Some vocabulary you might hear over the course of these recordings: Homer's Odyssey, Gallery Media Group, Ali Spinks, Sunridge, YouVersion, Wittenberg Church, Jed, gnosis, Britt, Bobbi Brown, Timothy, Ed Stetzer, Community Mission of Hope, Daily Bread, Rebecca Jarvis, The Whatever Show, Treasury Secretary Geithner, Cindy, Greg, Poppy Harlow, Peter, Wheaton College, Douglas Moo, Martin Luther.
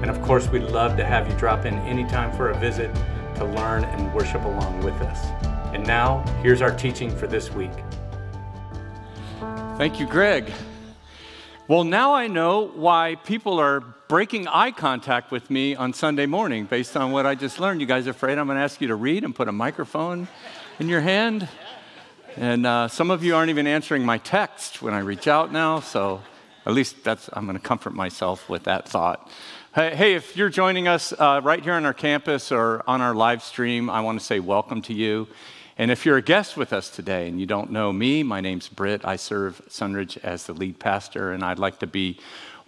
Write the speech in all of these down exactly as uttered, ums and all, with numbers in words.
And of course, we'd love to have you drop in anytime for a visit to learn and worship along with us. And now, here's our teaching for this week. Thank you, Greg. Well, now I know why people are breaking eye contact with me on Sunday morning based on what I just learned. You guys are afraid I'm going to ask you to read and put a microphone in your hand. And uh, some of you aren't even answering my text when I reach out now. So at least that's I'm going to comfort myself with that thought. Hey, if you're joining us uh, right here on our campus or on our live stream, I want to say welcome to you. And if you're a guest with us today and you don't know me, my name's Britt. I serve Sunridge as the lead pastor, and I'd like to be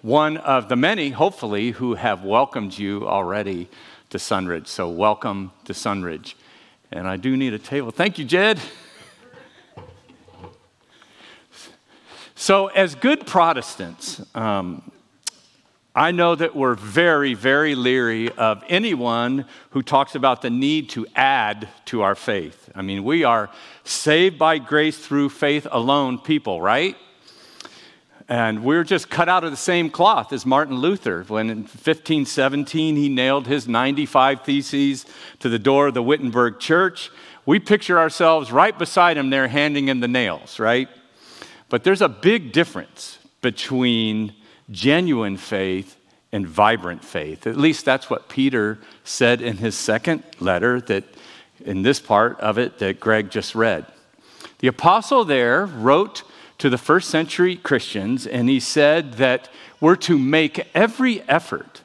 one of the many, hopefully, who have welcomed you already to Sunridge. So welcome to Sunridge. And I do need a table. Thank you, Jed. So as good Protestants, um, I know that we're very, very leery of anyone who talks about the need to add to our faith. I mean, we are saved by grace through faith alone people, right? And we're just cut out of the same cloth as Martin Luther when in fifteen seventeen he nailed his ninety-five Theses to the door of the Wittenberg Church. We picture ourselves right beside him there handing him the nails, right? But there's a big difference between genuine faith and vibrant faith. At least that's what Peter said in his second letter, that in this part of it that Greg just read. The apostle there wrote to the first century Christians, and he said that we're to make every effort,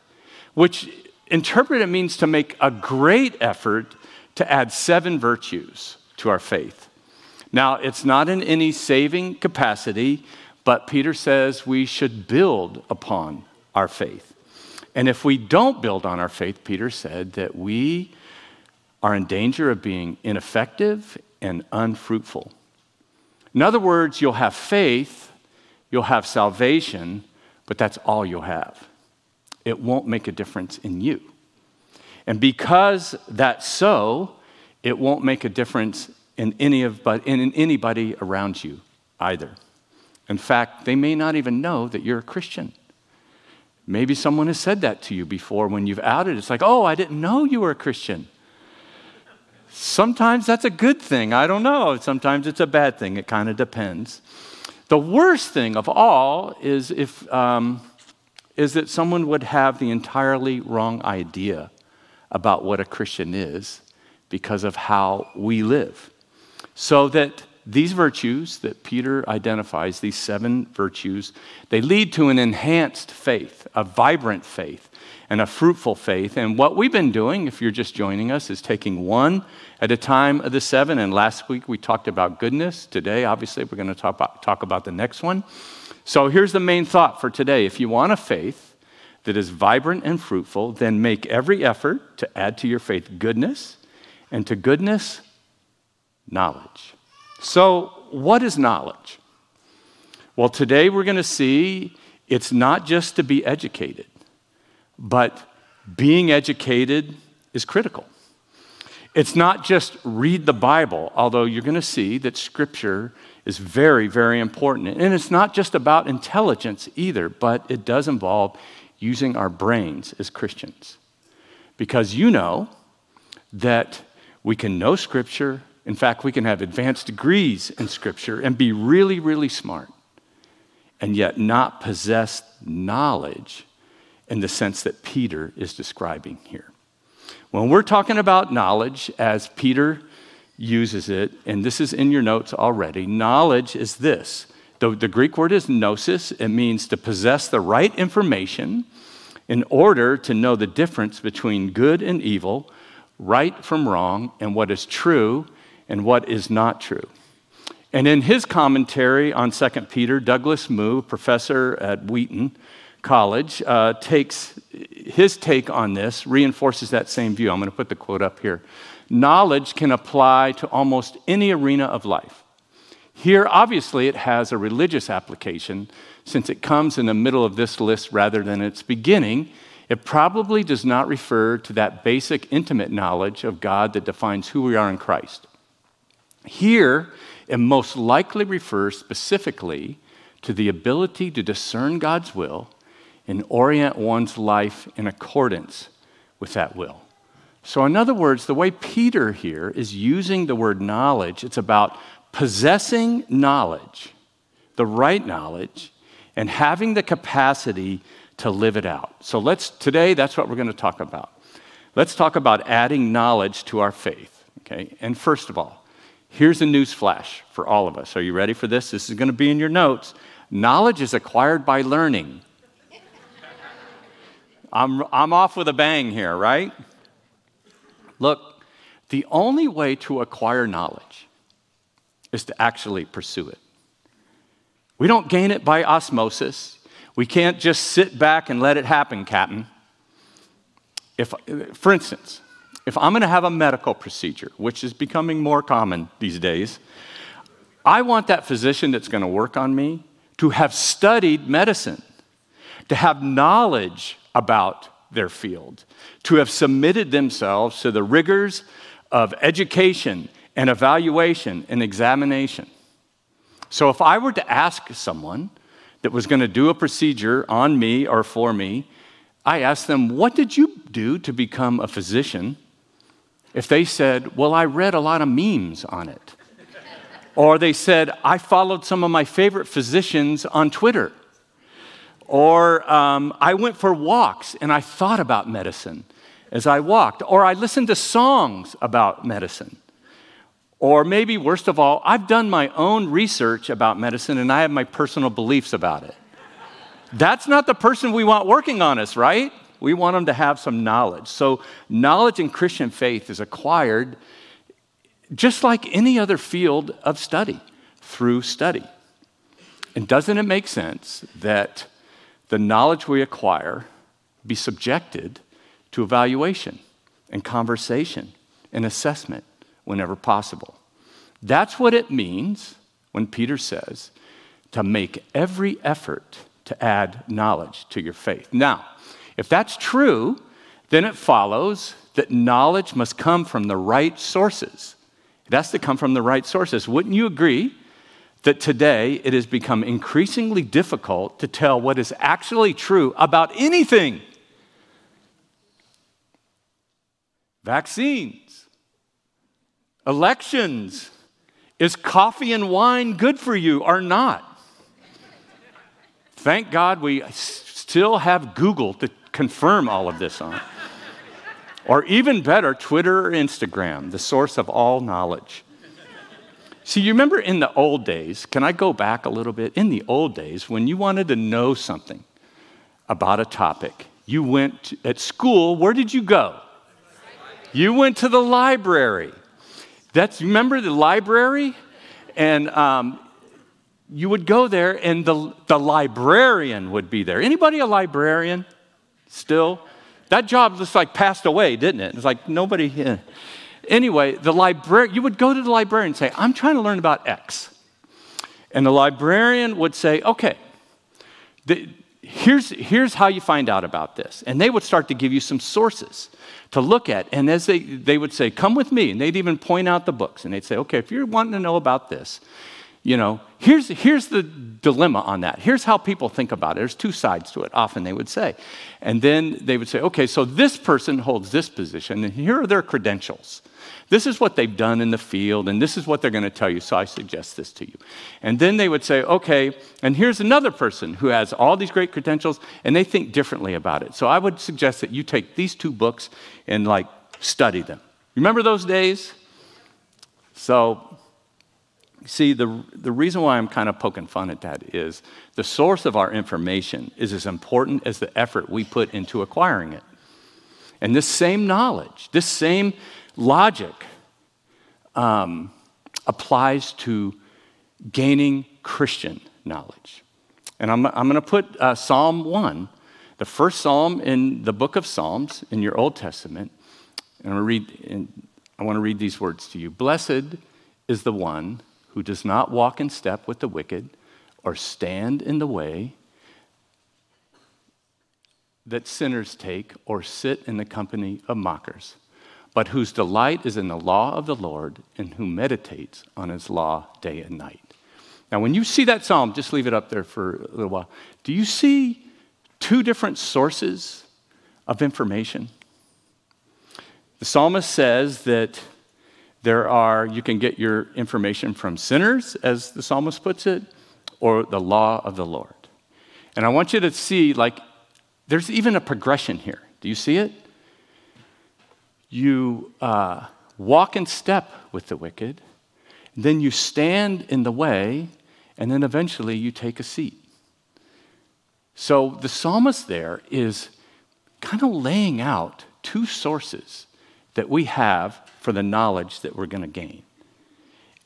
which interpreted means to make a great effort to add seven virtues to our faith. Now, it's not in any saving capacity, but Peter says we should build upon our faith. And if we don't build on our faith, Peter said that we are in danger of being ineffective and unfruitful. In other words, you'll have faith, you'll have salvation, but that's all you'll have. It won't make a difference in you. And because that's so, it won't make a difference in any of but in anybody around you either. In fact, they may not even know that you're a Christian. Maybe someone has said that to you before when you've outed. It's like, oh, I didn't know you were a Christian. Sometimes that's a good thing. I don't know. Sometimes it's a bad thing. It kind of depends. The worst thing of all is if um, is that someone would have the entirely wrong idea about what a Christian is because of how we live. So that these virtues that Peter identifies, these seven virtues, they lead to an enhanced faith, a vibrant faith, and a fruitful faith. And what we've been doing, if you're just joining us, is taking one at a time of the seven. And last week we talked about goodness. Today, obviously, we're going to talk about, talk about the next one. So here's the main thought for today. If you want a faith that is vibrant and fruitful, then make every effort to add to your faith goodness, and to goodness, knowledge. So what is knowledge? Well, today we're going to see it's not just to be educated, but being educated is critical. It's not just read the Bible, although you're going to see that Scripture is very, very important. And it's not just about intelligence either, but it does involve using our brains as Christians. Because you know that we can know Scripture. In fact, we can have advanced degrees in Scripture and be really, really smart and yet not possess knowledge in the sense that Peter is describing here. When we're talking about knowledge, as Peter uses it, and this is in your notes already, knowledge is this. The, the Greek word is gnosis. It means to possess the right information in order to know the difference between good and evil, right from wrong, and what is true and what is not true. And in his commentary on Second Peter, Douglas Moo, professor at Wheaton College, uh, takes his take on this reinforces that same view. I'm going to put the quote up here. Knowledge can apply to almost any arena of life. Here, obviously, it has a religious application. Since it comes in the middle of this list rather than its beginning, it probably does not refer to that basic intimate knowledge of God that defines who we are in Christ. Here, it most likely refers specifically to the ability to discern God's will and orient one's life in accordance with that will. So in other words, the way Peter here is using the word knowledge, it's about possessing knowledge, the right knowledge, and having the capacity to live it out. So let's today, that's what we're going to talk about. Let's talk about adding knowledge to our faith, okay? And first of all, here's a news flash for all of us. Are you ready for this? This is going to be in your notes. Knowledge is acquired by learning. I'm, I'm off with a bang here, right? Look, the only way to acquire knowledge is to actually pursue it. We don't gain it by osmosis. We can't just sit back and let it happen, Captain. If, for instance, if I'm going to have a medical procedure, which is becoming more common these days, I want that physician that's going to work on me to have studied medicine, to have knowledge about their field, to have submitted themselves to the rigors of education and evaluation and examination. So if I were to ask someone that was going to do a procedure on me or for me, I asked them, what did you do to become a physician? If they said, well, I read a lot of memes on it. Or they said, I followed some of my favorite physicians on Twitter. Or um, I went for walks and I thought about medicine as I walked. Or I listened to songs about medicine. Or maybe worst of all, I've done my own research about medicine and I have my personal beliefs about it. That's not the person we want working on us, right? We want them to have some knowledge. So knowledge in Christian faith is acquired just like any other field of study, through study. And doesn't it make sense that the knowledge we acquire be subjected to evaluation and conversation and assessment whenever possible? That's what it means when Peter says to make every effort to add knowledge to your faith. Now, if that's true, then it follows that knowledge must come from the right sources. It has to come from the right sources. Wouldn't you agree that today it has become increasingly difficult to tell what is actually true about anything? Vaccines, elections, is coffee and wine good for you or not? Thank God we still have Google to confirm all of this on. Or even better, Twitter or Instagram, the source of all knowledge. See, you remember in the old days, can I go back a little bit? In the old days, when you wanted to know something about a topic, you went to, at school, where did you go? You went to the library. That's, remember the library? And um, you would go there and the, the librarian would be there. Anybody a librarian still? That job just like passed away, didn't it? It's like nobody here. Yeah. Anyway, the librarian, you would go to the librarian and say, I'm trying to learn about X. And the librarian would say, okay, the, here's, here's how you find out about this. And they would start to give you some sources to look at. And as they, they would say, come with me. And they'd even point out the books. And they'd say, okay, if you're wanting to know about this, you know, here's, here's the dilemma on that. Here's how people think about it. There's two sides to it, often they would say. And then they would say, okay, so this person holds this position, and here are their credentials. This is what they've done in the field, and this is what they're going to tell you, so I suggest this to you. And then they would say, okay, and here's another person who has all these great credentials, and they think differently about it. So I would suggest that you take these two books and, like, study them. Remember those days? So see, the the reason why I'm kind of poking fun at that is the source of our information is as important as the effort we put into acquiring it. And this same knowledge, this same logic um, applies to gaining Christian knowledge. And I'm, I'm going to put uh, Psalm one the first psalm in the book of Psalms in your Old Testament. And I read, and I want to read these words to you. Blessed is the one who does not walk in step with the wicked or stand in the way that sinners take or sit in the company of mockers, but whose delight is in the law of the Lord and who meditates on his law day and night. Now, when you see that psalm, just leave it up there for a little while. Do you see two different sources of information? The psalmist says that there are, you can get your information from sinners, as the psalmist puts it, or the law of the Lord. And I want you to see, like, there's even a progression here. Do you see it? You uh, walk in step with the wicked, then you stand in the way, and then eventually you take a seat. So the psalmist there is kind of laying out two sources that we have for the knowledge that we're going to gain.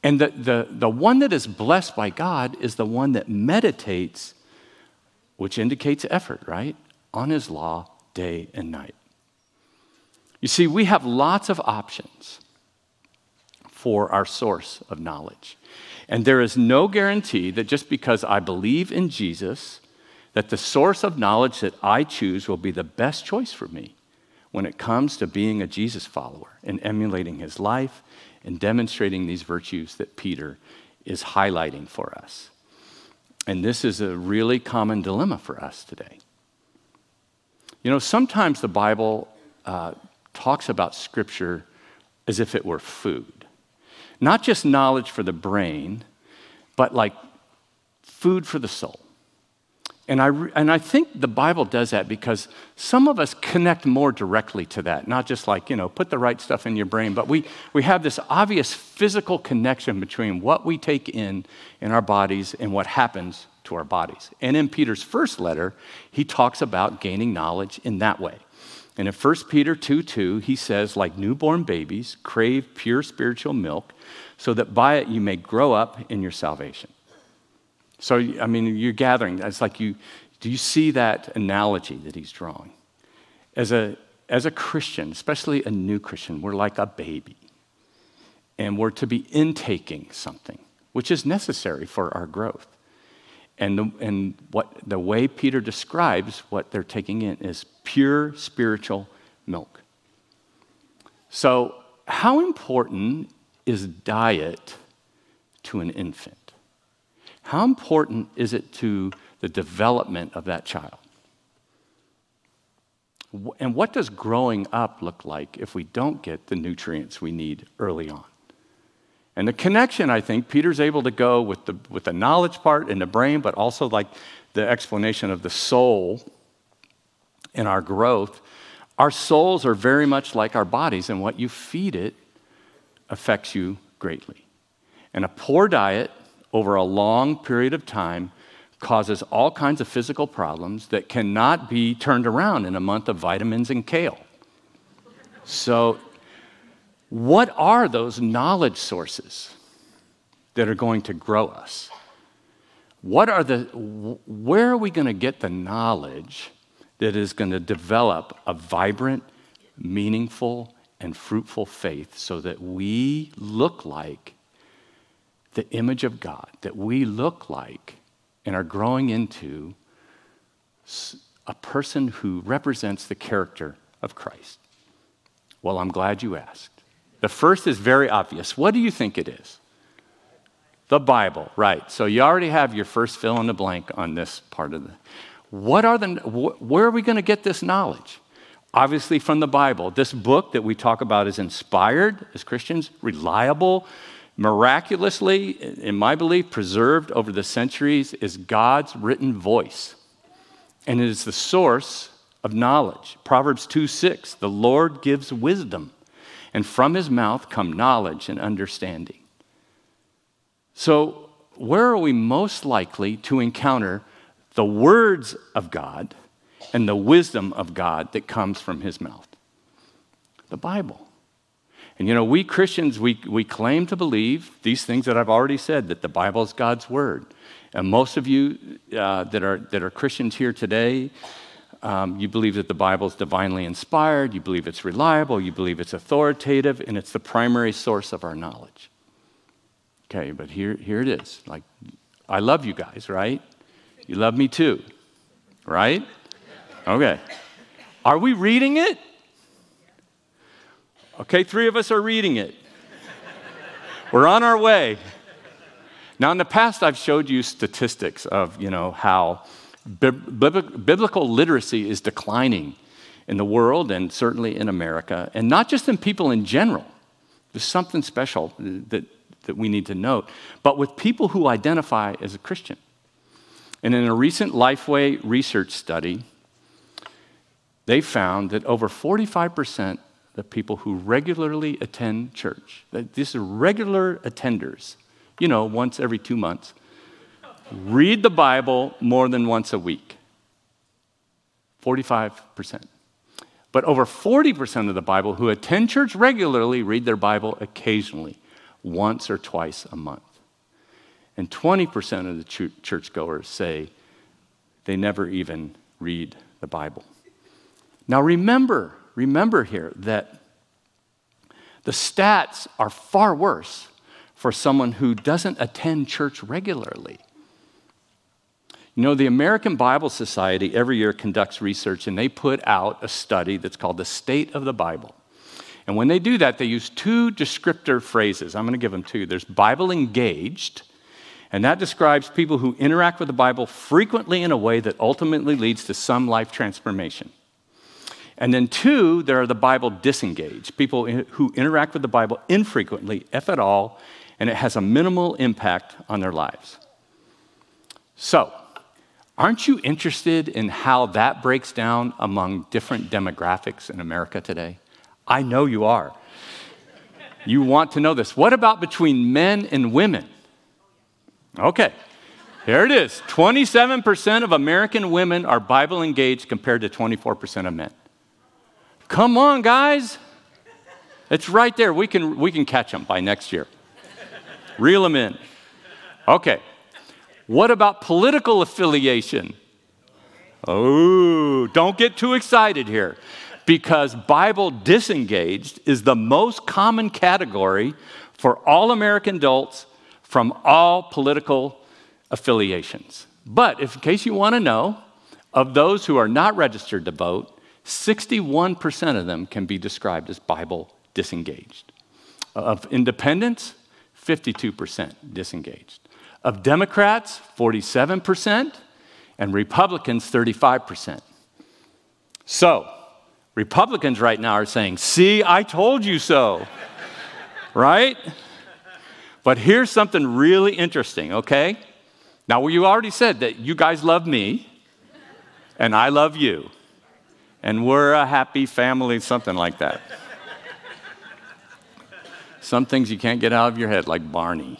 And the, the, the one that is blessed by God is the one that meditates, which indicates effort, right? On his law day and night. You see, we have lots of options for our source of knowledge. And there is no guarantee that just because I believe in Jesus, that the source of knowledge that I choose will be the best choice for me when it comes to being a Jesus follower and emulating his life and demonstrating these virtues that Peter is highlighting for us. And this is a really common dilemma for us today. You know, sometimes the Bible uh, talks about Scripture as if it were food. Not just knowledge for the brain, but like food for the soul. And I, re- and I think the Bible does that because some of us connect more directly to that, not just like, you know, put the right stuff in your brain, but we, we have this obvious physical connection between what we take in in our bodies and what happens to our bodies. And in Peter's first letter, he talks about gaining knowledge in that way. And in First Peter two two, he says, like newborn babies, crave pure spiritual milk so that by it you may grow up in your salvation. So, I mean, you're gathering. It's like you, do you see that analogy that he's drawing? As a, as a Christian, especially a new Christian, we're like a baby. And we're to be intaking something, which is necessary for our growth. And the, and what the way Peter describes what they're taking in is pure spiritual milk. So, how important is diet to an infant? How important is it to the development of that child? And what does growing up look like if we don't get the nutrients we need early on? And the connection, I think, Peter's able to go with the with the knowledge part and the brain, but also like the explanation of the soul and our growth. Our souls are very much like our bodies, and what you feed it affects you greatly. And a poor diet over a long period of time causes all kinds of physical problems that cannot be turned around in a month of vitamins and kale. So what are those knowledge sources that are going to grow us? What are the, where are we going to get the knowledge that is going to develop a vibrant, meaningful, and fruitful faith so that we look like the image of God, that we look like and are growing into a person who represents the character of Christ? Well, I'm glad you asked. The first is very obvious. What do you think it is? The Bible, right. So you already have your first fill in the blank on this part of the... What are the? Where are we going to get this knowledge? Obviously from the Bible. This book that we talk about is inspired as Christians, reliable, miraculously, in my belief, preserved over the centuries, is God's written voice. And it is the source of knowledge. Proverbs two six, the Lord gives wisdom, and from his mouth come knowledge and understanding. So where are we most likely to encounter the words of God and the wisdom of God that comes from his mouth? The Bible. And, you know, we Christians, we, we claim to believe these things that I've already said, that the Bible is God's word. And most of you uh, that are that are Christians here today Um, you believe that the Bible is divinely inspired, you believe it's reliable, you believe it's authoritative, and it's the primary source of our knowledge. Okay, but here, here it is. Like, I love you guys, right? You love me too, right? Okay. Are we reading it? Okay, three of us are reading it. We're on our way. Now, in the past, I've showed you statistics of, you know, how bi- biblical literacy is declining in the world and certainly in America, and not just in people in general. There's something special that, that we need to note, but with people who identify as a Christian. And in a recent Lifeway research study, they found that over forty-five percent of the people who regularly attend church, that these are regular attenders, you know, once every two months, read the Bible more than once a week. forty-five percent. But over forty percent of the Bible who attend church regularly read their Bible occasionally, once or twice a month. And twenty percent of the churchgoers say they never even read the Bible. Now remember, remember here that the stats are far worse for someone who doesn't attend church regularly. You know, the American Bible Society every year conducts research, and they put out a study that's called The State of the Bible. And when they do that, they use two descriptor phrases. I'm going to give them to you. There's Bible engaged, and that describes people who interact with the Bible frequently in a way that ultimately leads to some life transformation. And then two, there are the Bible disengaged, people who interact with the Bible infrequently, if at all, and it has a minimal impact on their lives. So, aren't you interested in how that breaks down among different demographics in America today? I know you are. You want to know this. What about between men and women? Okay, here it is. twenty-seven percent of American women are Bible engaged compared to twenty-four percent of men. Come on, guys. It's right there. We can we can catch them by next year. Reel them in. Okay. What about political affiliation? Oh, don't get too excited here, because Bible disengaged is the most common category for all American adults from all political affiliations. But if, in case you want to know, of those who are not registered to vote, sixty-one percent of them can be described as Bible disengaged. Of independents, fifty-two percent disengaged. Of Democrats, forty-seven percent, and Republicans, thirty-five percent. So, Republicans right now are saying, see, I told you so, right? But here's something really interesting, okay? Now, you already said that you guys love me, and I love you. And we're a happy family, something like that. Some things you can't get out of your head, like Barney.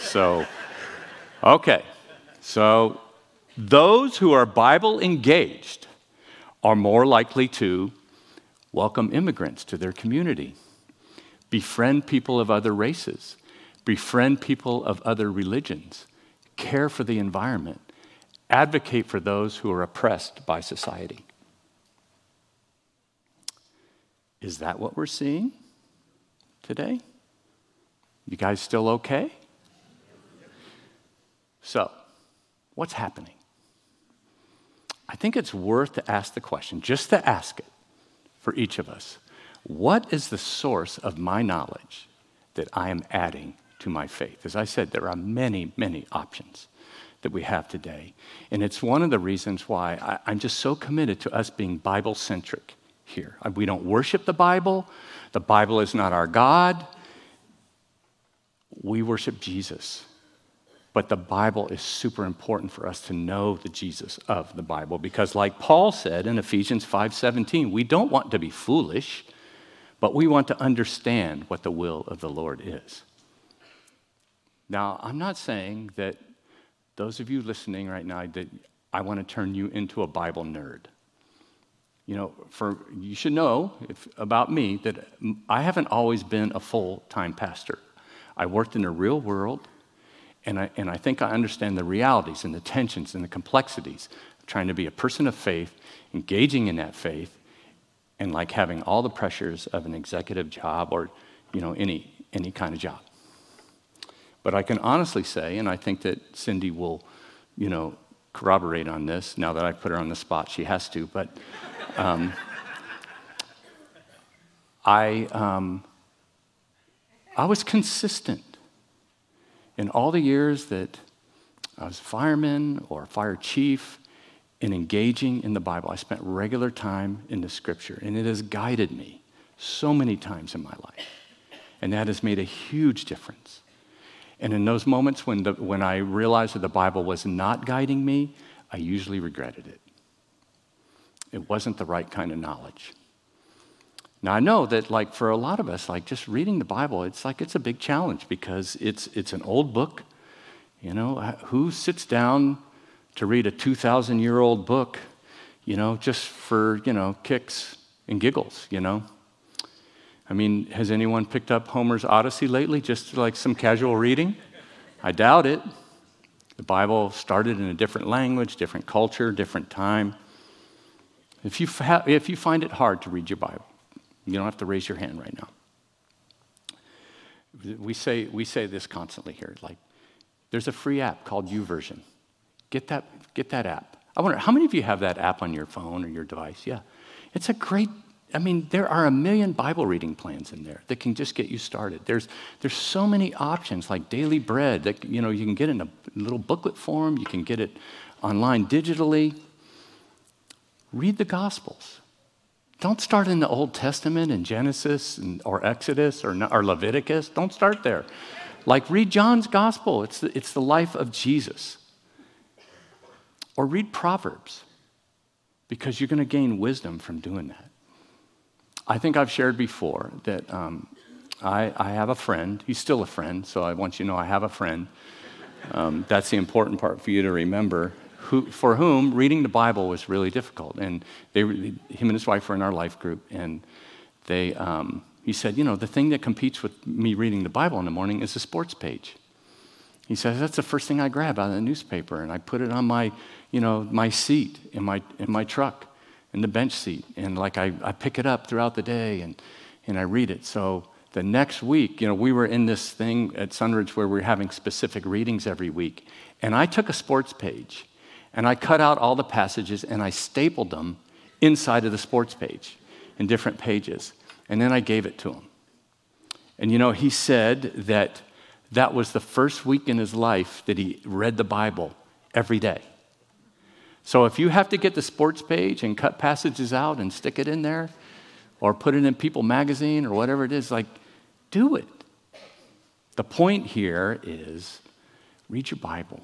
So, okay. So, those who are Bible engaged are more likely to welcome immigrants to their community, befriend people of other races, befriend people of other religions, care for the environment, advocate for those who are oppressed by society. Is that what we're seeing today? You guys still okay? So, what's happening? I think it's worth to ask the question, just to ask it for each of us. What is the source of my knowledge that I am adding to my faith? As I said, there are many, many options that we have today. And it's one of the reasons why I, I'm just so committed to us being Bible-centric here. We don't worship the Bible. The Bible is not our God. We worship Jesus. But the Bible is super important for us to know the Jesus of the Bible, because like Paul said in Ephesians five seventeen, we don't want to be foolish, but we want to understand what the will of the Lord is. Now, I'm not saying that those of you listening right now, that I want to turn you into a Bible nerd. You know, for you should know if, about me that I haven't always been a full-time pastor. I worked in the real world, and I and I think I understand the realities and the tensions and the complexities trying to be a person of faith, engaging in that faith, and like having all the pressures of an executive job or, you know, any any kind of job. But I can honestly say, and I think that Cindy will, you know, corroborate on this, now that I put her on the spot, she has to, but um, I um, I was consistent. In all the years that I was a fireman or fire chief, in engaging in the Bible, I spent regular time in the Scripture, and it has guided me so many times in my life, and that has made a huge difference. And in those moments when the, when I realized that the Bible was not guiding me, I usually regretted it. It wasn't the right kind of knowledge. Now I know that, like for a lot of us, like just reading the Bible, it's like it's a big challenge because it's it's an old book. You know, who sits down to read a two thousand year old book, you know, just for, you know, kicks and giggles, you know? I mean, has anyone picked up Homer's Odyssey lately, just like some casual reading? I doubt it. The Bible started in a different language, different culture, different time. If you fa- if you find it hard to read your Bible, you don't have to raise your hand right now. We say we say this constantly here, like, there's a free app called YouVersion. Get that, get that app. I wonder, how many of you have that app on your phone or your device? Yeah. It's a great, I mean, there are a million Bible reading plans in there that can just get you started. There's there's so many options, like Daily Bread, that, you know, you can get in a little booklet form, you can get it online digitally. Read the Gospels. Don't start in the Old Testament and Genesis and, or Exodus or, or Leviticus. Don't start there. Like, read John's Gospel. It's the, it's the life of Jesus. Or read Proverbs, because you're going to gain wisdom from doing that. I think I've shared before that um, I, I have a friend. He's still a friend, so I want you to know I have a friend. Um, that's the important part for you to remember, who, for whom reading the Bible was really difficult. And they, him and his wife were in our life group, and they... Um, He said, you know, the thing that competes with me reading the Bible in the morning is the sports page. He says, that's the first thing I grab out of the newspaper, and I put it on my, you know, my seat in my in my truck, in the bench seat. And like I, I pick it up throughout the day and, and I read it. So the next week, you know, we were in this thing at Sunridge where we were having specific readings every week. And I took a sports page and I cut out all the passages and I stapled them inside of the sports page in different pages. And then I gave it to him. And, you know, he said that that was the first week in his life that he read the Bible every day. So if you have to get the sports page and cut passages out and stick it in there or put it in People magazine or whatever it is, like, do it. The point here is read your Bible,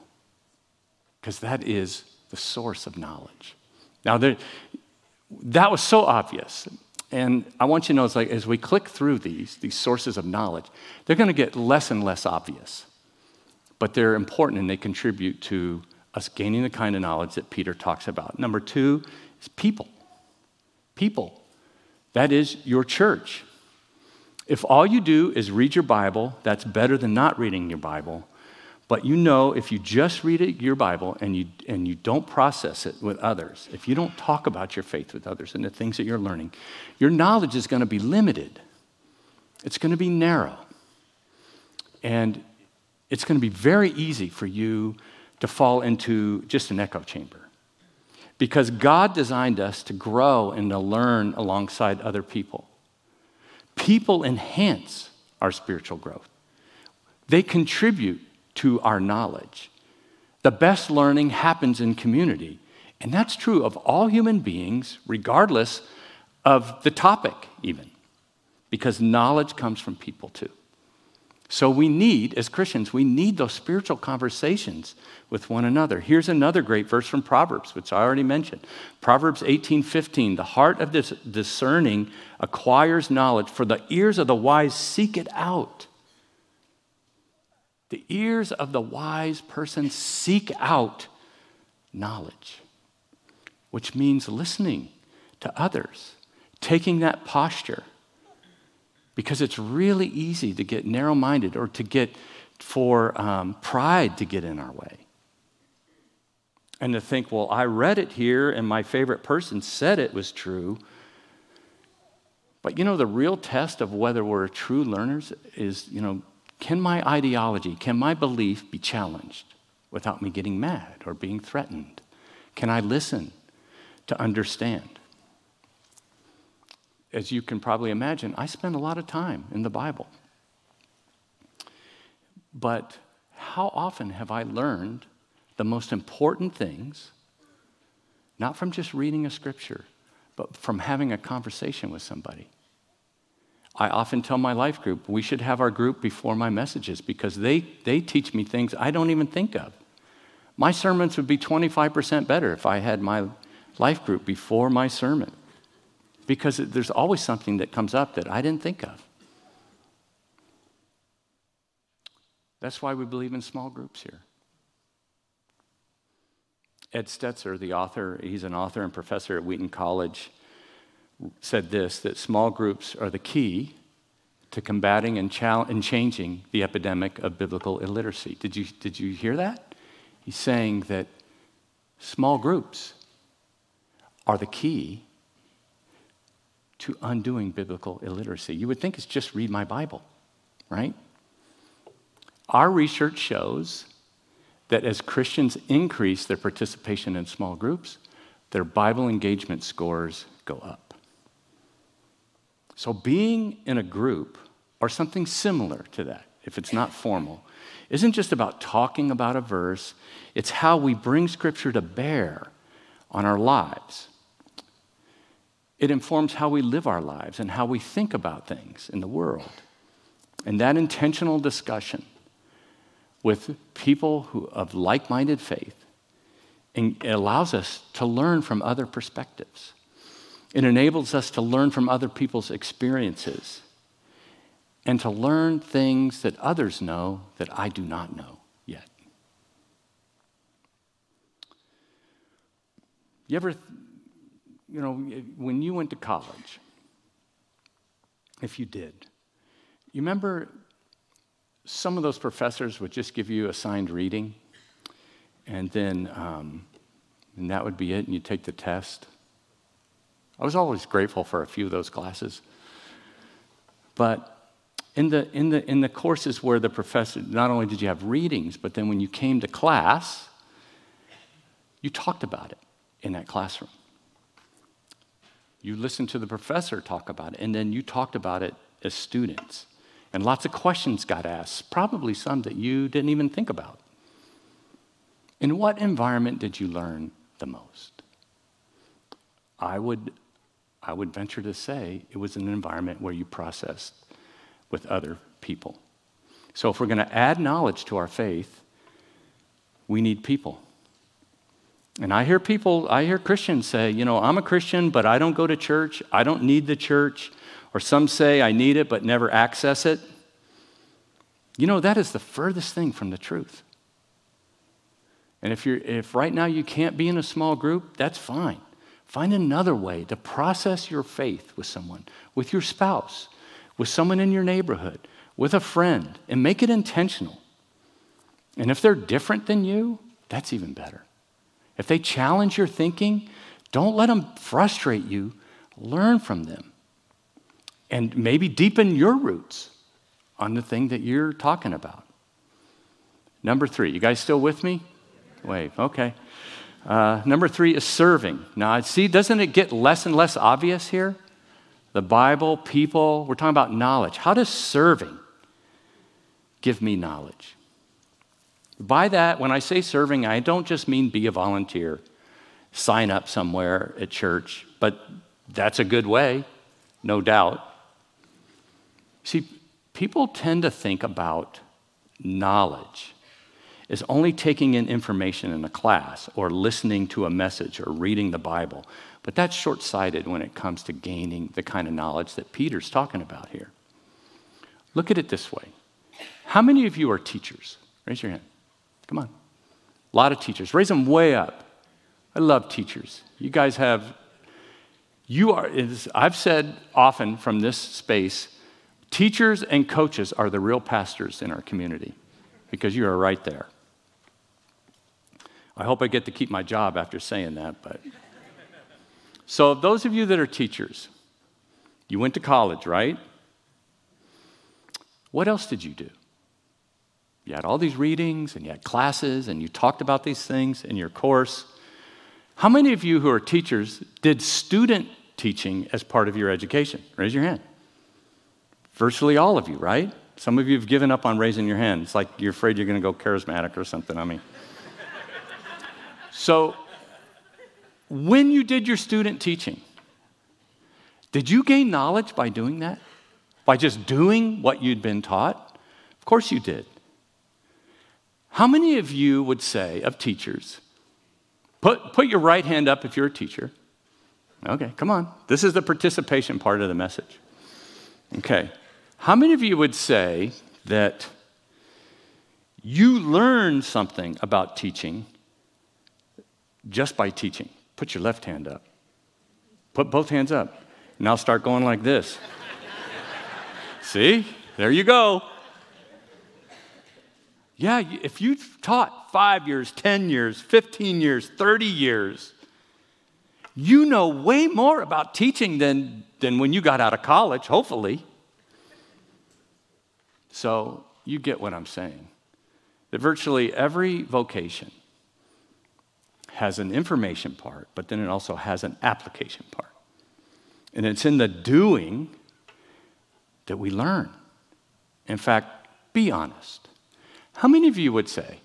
because that is the source of knowledge. Now, there, that was so obvious. And I want you to know, it's like, as we click through these, these sources of knowledge, they're going to get less and less obvious. But they're important, and they contribute to us gaining the kind of knowledge that Peter talks about. Number two is people. People. That is your church. If all you do is read your Bible, that's better than not reading your Bible. But you know, if you just read it, your Bible, and you and you don't process it with others, if you don't talk about your faith with others and the things that you're learning, your knowledge is going to be limited. It's going to be narrow. And it's going to be very easy for you to fall into just an echo chamber. Because God designed us to grow and to learn alongside other people. People enhance our spiritual growth. They contribute to our knowledge. The best learning happens in community, and that's true of all human beings, regardless of the topic even, because knowledge comes from people too. So we need, as Christians, we need those spiritual conversations with one another. Here's another great verse from Proverbs, which I already mentioned. Proverbs eighteen fifteen, the heart of this discerning acquires knowledge, for the ears of the wise seek it out. The ears of the wise person seek out knowledge, which means listening to others, taking that posture, because it's really easy to get narrow-minded or to get for um, pride to get in our way. and to think, well, I read it here and my favorite person said it was true. But, you know, the real test of whether we're true learners is, you know, can my ideology, can my belief be challenged without me getting mad or being threatened? Can I listen to understand? As you can probably imagine, I spend a lot of time in the Bible. But how often have I learned the most important things, not from just reading a scripture, but from having a conversation with somebody? I often tell my life group, we should have our group before my messages because they, they teach me things I don't even think of. My sermons would be twenty-five percent better if I had my life group before my sermon because there's always something that comes up that I didn't think of. That's why we believe in small groups here. Ed Stetzer, the author, he's an author and professor at Wheaton College, said this, that small groups are the key to combating and, challenge, and changing the epidemic of biblical illiteracy. Did you, did you hear that? He's saying that small groups are the key to undoing biblical illiteracy. You would think it's just read my Bible, right? Our research shows that as Christians increase their participation in small groups, their Bible engagement scores go up. So being in a group, or something similar to that, if it's not formal, isn't just about talking about a verse, it's how we bring Scripture to bear on our lives. It informs how we live our lives and how we think about things in the world. And that intentional discussion with people who of like-minded faith, and it allows us to learn from other perspectives. It enables us to learn from other people's experiences and to learn things that others know that I do not know yet. You ever, you know, when you went to college, if you did, you remember some of those professors would just give you assigned reading, and then um, and that would be it, and you take the test. I was always grateful for a few of those classes, but in the in the in the courses where the professor, not only did you have readings, but then when you came to class, you talked about it in that classroom. You listened to the professor talk about it, and then you talked about it as students. And lots of questions got asked, probably some that you didn't even think about. In what environment did you learn the most? I would, I would venture to say it was an environment where you processed with other people. So if we're going to add knowledge to our faith, we need people. And I hear people, I hear Christians say, you know, I'm a Christian, but I don't go to church. I don't need the church. Or some say, I need it but never access it. You know, that is the furthest thing from the truth. And if you're, if right now you can't be in a small group, that's fine. Find another way to process your faith with someone, with your spouse, with someone in your neighborhood, with a friend, and make it intentional. And if they're different than you, that's even better. If they challenge your thinking, don't let them frustrate you. Learn from them. And maybe deepen your roots on the thing that you're talking about. Number three, you guys still with me? Wave, okay. Uh, number three is serving. Now, see, doesn't it get less and less obvious here? The Bible, people, we're talking about knowledge. How does serving give me knowledge? By that, when I say serving, I don't just mean be a volunteer, sign up somewhere at church, but that's a good way, no doubt. See, people tend to think about knowledge as only taking in information in a class or listening to a message or reading the Bible. But that's short-sighted when it comes to gaining the kind of knowledge that Peter's talking about here. Look at it this way. How many of you are teachers? Raise your hand. Come on. A lot of teachers. Raise them way up. I love teachers. You guys have, you are, as I've said often from this space, teachers and coaches are the real pastors in our community because you are right there. I hope I get to keep my job after saying that. But so those of you that are teachers, you went to college, right? What else did you do? You had all these readings, and you had classes, and you talked about these things in your course. How many of you who are teachers did student teaching as part of your education? Raise your hand. Virtually all of you, right? Some of you have given up on raising your hand. It's like you're afraid you're going to go charismatic or something. I mean, so when you did your student teaching, did you gain knowledge by doing that? By just doing what you'd been taught? Of course you did. How many of you would say of teachers, put, put your right hand up if you're a teacher. Okay, come on. This is the participation part of the message. Okay. How many of you would say that you learn something about teaching just by teaching? Put your left hand up. Put both hands up. And I'll start going like this. See? There you go. Yeah, if you've taught five years, ten years, fifteen years, thirty years, you know way more about teaching than, than when you got out of college, hopefully. So you get what I'm saying, that virtually every vocation has an information part, but then it also has an application part. And it's in the doing that we learn. In fact, be honest. How many of you would say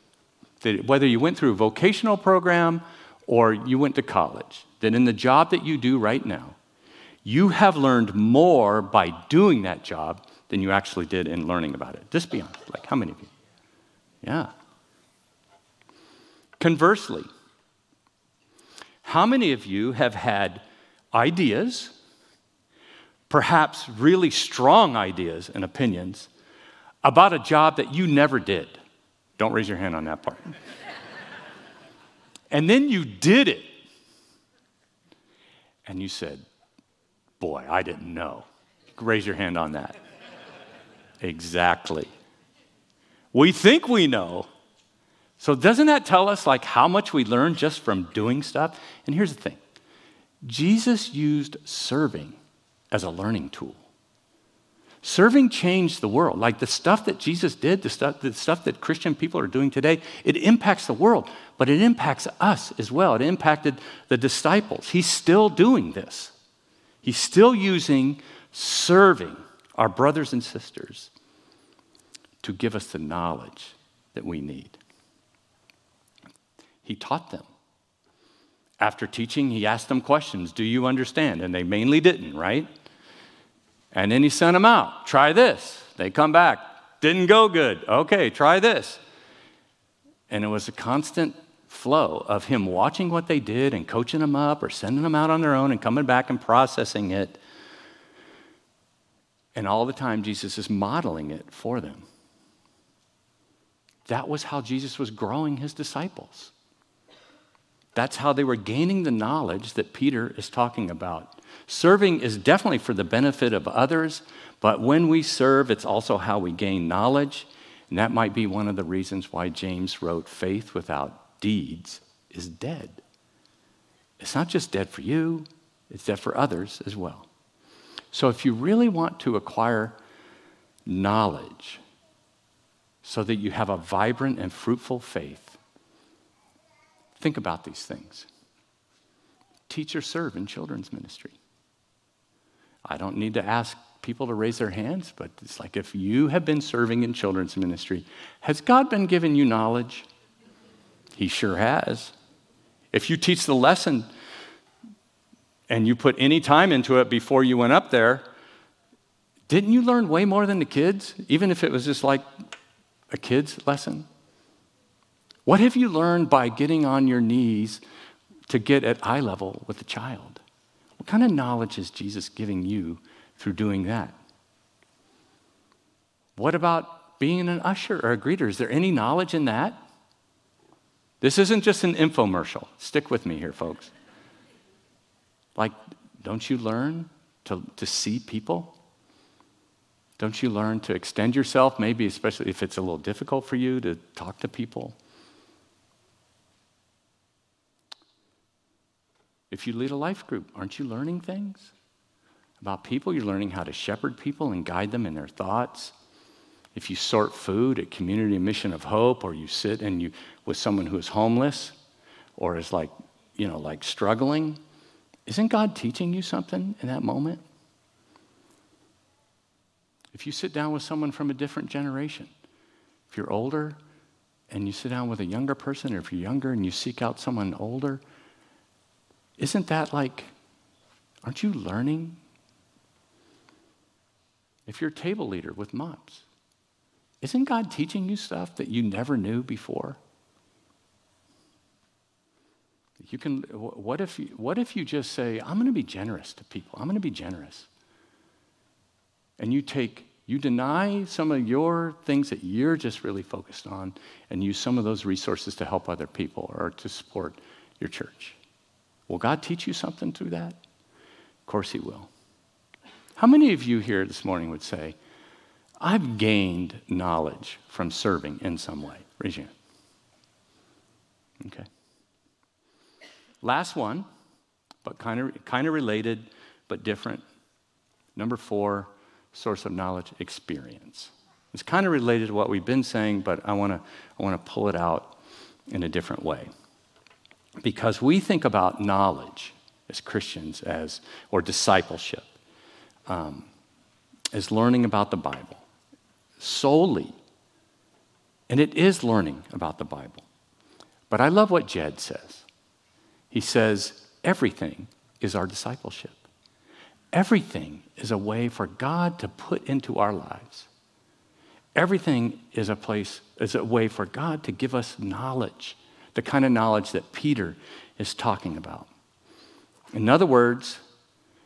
that whether you went through a vocational program or you went to college, that in the job that you do right now, you have learned more by doing that job than you actually did in learning about it? Just be honest. Like, how many of you? Yeah. Conversely, how many of you have had ideas, perhaps really strong ideas and opinions, about a job that you never did? Don't raise your hand on that part. And then you did it. And you said, boy, I didn't know. Raise your hand on that. Exactly. We think we know. So doesn't that tell us like how much we learn just from doing stuff? And here's the thing. Jesus used serving as a learning tool. Serving changed the world. Like the stuff that Jesus did, the stuff, the stuff that Christian people are doing today, it impacts the world, but it impacts us as well. It impacted the disciples. He's still doing this. He's still using serving our brothers and sisters to give us the knowledge that we need. He taught them. After teaching, he asked them questions. Do you understand? And they mainly didn't, right? And then he sent them out. Try this. They come back. Didn't go good. Okay, try this. And it was a constant flow of him watching what they did and coaching them up or sending them out on their own and coming back and processing it. And all the time, Jesus is modeling it for them. That was how Jesus was growing his disciples. That's how they were gaining the knowledge that Peter is talking about. Serving is definitely for the benefit of others, but when we serve, it's also how we gain knowledge. And that might be one of the reasons why James wrote, faith without deeds is dead. It's not just dead for you, it's dead for others as well. So if you really want to acquire knowledge so that you have a vibrant and fruitful faith, think about these things. Teach or serve in children's ministry. I don't need to ask people to raise their hands, but it's like if you have been serving in children's ministry, has God been giving you knowledge? He sure has. If you teach the lesson and you put any time into it before you went up there, didn't you learn way more than the kids, even if it was just like a kid's lesson? What have you learned by getting on your knees to get at eye level with the child? What kind of knowledge is Jesus giving you through doing that? What about being an usher or a greeter? Is there any knowledge in that? This isn't just an infomercial. Stick with me here, folks. Like, don't you learn to, to see people? Don't you learn to extend yourself, maybe especially if it's a little difficult for you to talk to people? If you lead a life group, aren't you learning things about people? You're learning how to shepherd people and guide them in their thoughts. If you sort food at Community Mission of Hope, or you sit and you with someone who is homeless or is like, you know, like struggling, isn't God teaching you something in that moment? If you sit down with someone from a different generation, if you're older and you sit down with a younger person, or if you're younger and you seek out someone older, isn't that like, aren't you learning? If you're a table leader with moms, isn't God teaching you stuff that you never knew before? You can. What if you, what if you just say, I'm going to be generous to people. I'm going to be generous. And you take, you deny some of your things that you're just really focused on and use some of those resources to help other people or to support your church. Will God teach you something through that? Of course he will. How many of you here this morning would say, I've gained knowledge from serving in some way? Raise your hand. Okay. Last one, but kind of kind of related, but different. Number four, source of knowledge, experience. It's kind of related to what we've been saying, but I want to I want to pull it out in a different way, because we think about knowledge as Christians as or discipleship um, as learning about the Bible solely, and it is learning about the Bible. But I love what Jed says. He says, everything is our discipleship. Everything is a way for God to put into our lives. Everything is a place, is a way for God to give us knowledge, the kind of knowledge that Peter is talking about. In other words,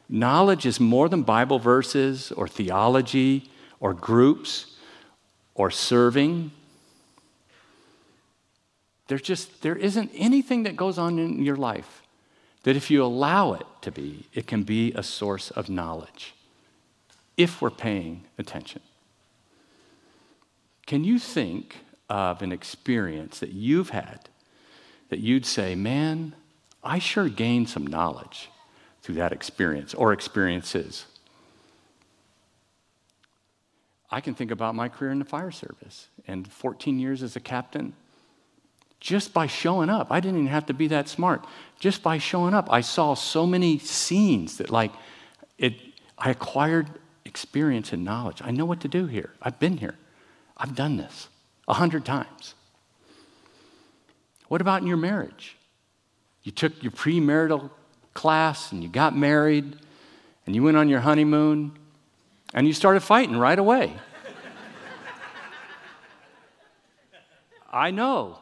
knowledge is more than Bible verses or theology or groups or serving. There's just, there isn't anything that goes on in your life that if you allow it to be, it can be a source of knowledge if we're paying attention. Can you think of an experience that you've had that you'd say, man, I sure gained some knowledge through that experience or experiences? I can think about my career in the fire service and fourteen years as a captain. Just by showing up, I didn't even have to be that smart. Just by showing up, I saw so many scenes that, like, it. I acquired experience and knowledge. I know what to do here. I've been here. I've done this a hundred times. What about in your marriage? You took your premarital class and you got married and you went on your honeymoon and you started fighting right away. I know.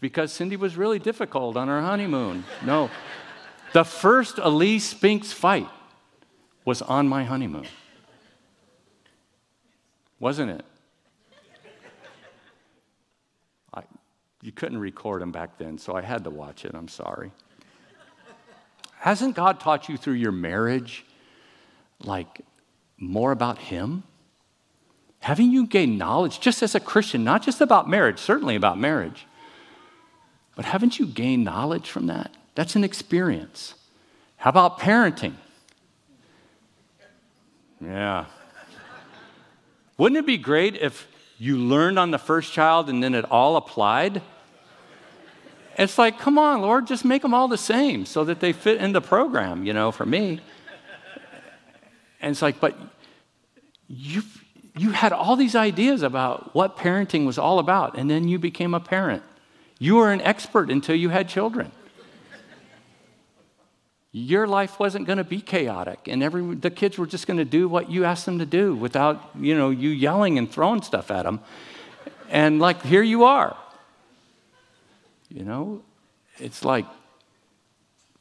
Because Cindy was really difficult on her honeymoon. No. The first Ali Spinks fight was on my honeymoon. Wasn't it? I, you couldn't record them back then, so I had to watch it. I'm sorry. Hasn't God taught you through your marriage, like, more about him? Haven't you gained knowledge just as a Christian, not just about marriage, certainly about marriage, but haven't you gained knowledge from that? That's an experience. How about parenting? Yeah. Wouldn't it be great if you learned on the first child and then it all applied? It's like, come on, Lord, just make them all the same so that they fit in the program, you know, for me. And it's like, but you you had all these ideas about what parenting was all about, and then you became a parent. You were an expert until you had children. Your life wasn't going to be chaotic, and every the kids were just going to do what you asked them to do without, you know, you yelling and throwing stuff at them. And like, here you are. You know, it's like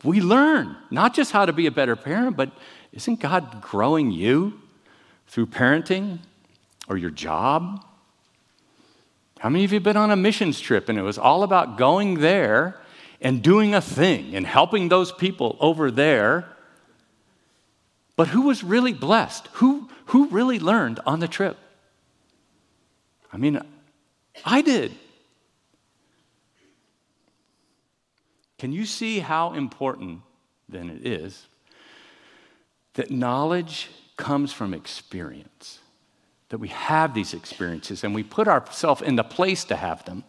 we learn not just how to be a better parent, but isn't God growing you through parenting or your job? How many of you have been on a missions trip and it was all about going there and doing a thing and helping those people over there? But who was really blessed? Who who really learned on the trip? I mean, I did. Can you see how important than it is, that knowledge comes from experience, that we have these experiences and we put ourselves in the place to have them.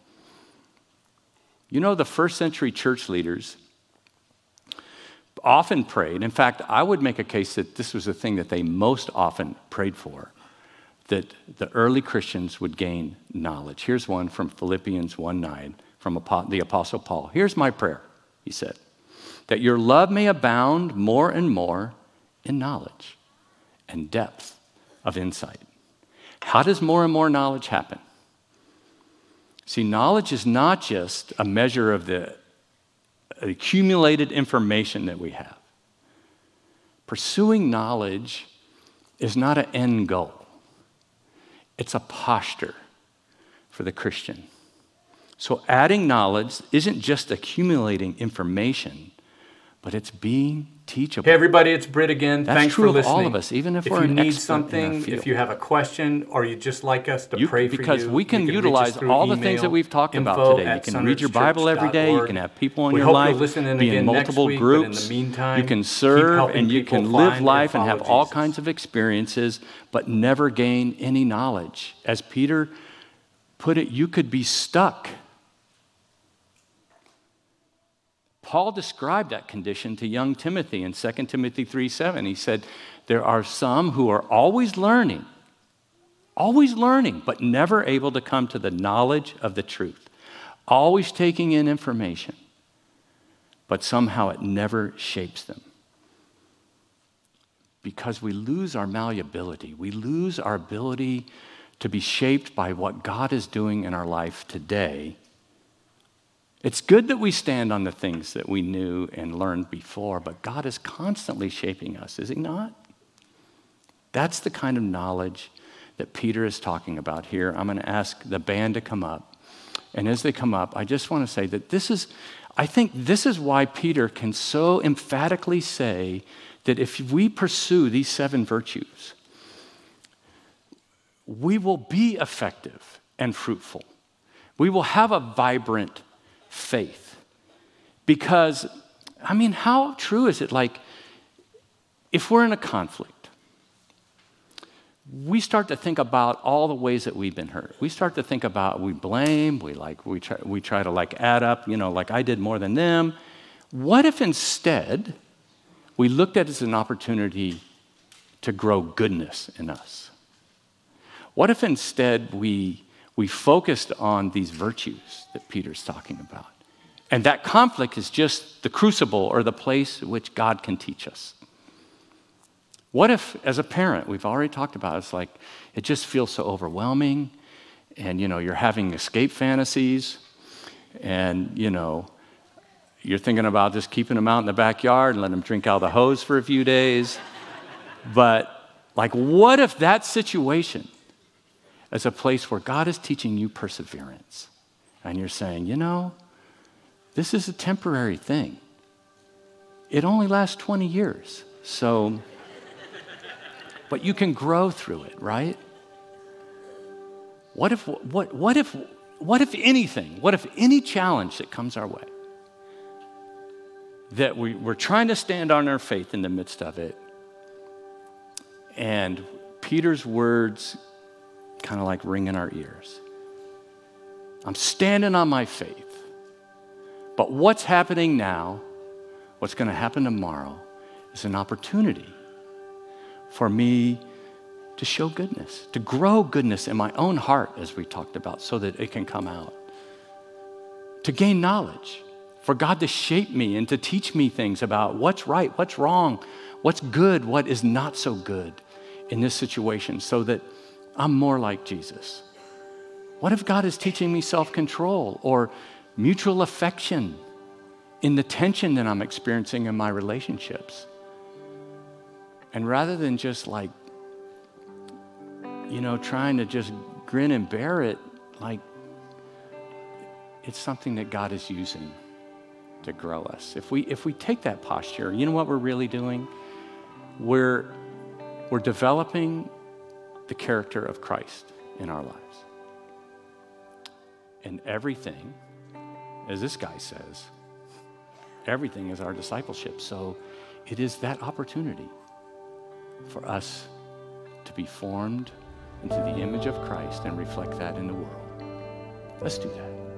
You know, the first century church leaders often prayed. In fact, I would make a case that this was the thing that they most often prayed for, that the early Christians would gain knowledge. Here's one from Philippians one nine from the Apostle Paul. Here's my prayer, he said, that your love may abound more and more in knowledge and depth of insight. How does more and more knowledge happen? See, knowledge is not just a measure of the accumulated information that we have. Pursuing knowledge is not an end goal. It's a posture for the Christian. So adding knowledge isn't just accumulating information, but it's being teachable. Hey everybody, it's Britt again. That's Thanks for listening. That's true of all of us, even if, if we're an expert in our field. If you need something, if you have a question, or you'd just like us to you, pray for you. Because we can, can utilize all email, the things that we've talked about today. You can read your Bible every day. You can have people in we your life, be in multiple week, groups. In the meantime, you can serve and you can live life and have Jesus. all kinds of experiences, but never gain any knowledge. As Peter put it, you could be stuck. Paul described that condition to young Timothy in Second Timothy three seven. He said, there are some who are always learning, always learning, but never able to come to the knowledge of the truth, always taking in information, but somehow it never shapes them. Because we lose our malleability. We lose our ability to be shaped by what God is doing in our life today. It's good that we stand on the things that we knew and learned before, but God is constantly shaping us, is he not? That's the kind of knowledge that Peter is talking about here. I'm going to ask the band to come up. And as they come up, I just want to say that this is, I think this is why Peter can so emphatically say that if we pursue these seven virtues, we will be effective and fruitful. We will have a vibrant faith. Because, I mean, how true is it? Like, if we're in a conflict, we start to think about all the ways that we've been hurt. We start to think about we blame, we like we try we try to like add up, you know, like I did more than them. What if instead we looked at it as an opportunity to grow goodness in us? What if instead we We focused on these virtues that Peter's talking about. And that conflict is just the crucible or the place which God can teach us. What if, as a parent, we've already talked about, it's like, it just feels so overwhelming, and, you know, you're having escape fantasies, and, you know, you're thinking about just keeping them out in the backyard and letting them drink out of the hose for a few days. But, like, what if that situation as a place where God is teaching you perseverance. And you're saying, you know, this is a temporary thing. It only lasts twenty years. So, but you can grow through it, right? What if, what, what if, what if anything, what if any challenge that comes our way, that we, we're trying to stand on our faith in the midst of it, and Peter's words kind of like ring in our ears. I'm standing on my faith, but what's happening now, what's going to happen tomorrow, is an opportunity for me to show goodness, to grow goodness in my own heart, as we talked about, so that it can come out, to gain knowledge, for God to shape me and to teach me things about what's right, what's wrong, what's good, what is not so good in this situation, so that I'm more like Jesus. What if God is teaching me self-control or mutual affection in the tension that I'm experiencing in my relationships? And rather than just like, you know, trying to just grin and bear it, like, it's something that God is using to grow us. If we if we take that posture, you know what we're really doing? We're we're developing the character of Christ in our lives. And everything, as this guy says, everything is our discipleship. So it is that opportunity for us to be formed into the image of Christ and reflect that in the world. Let's do that.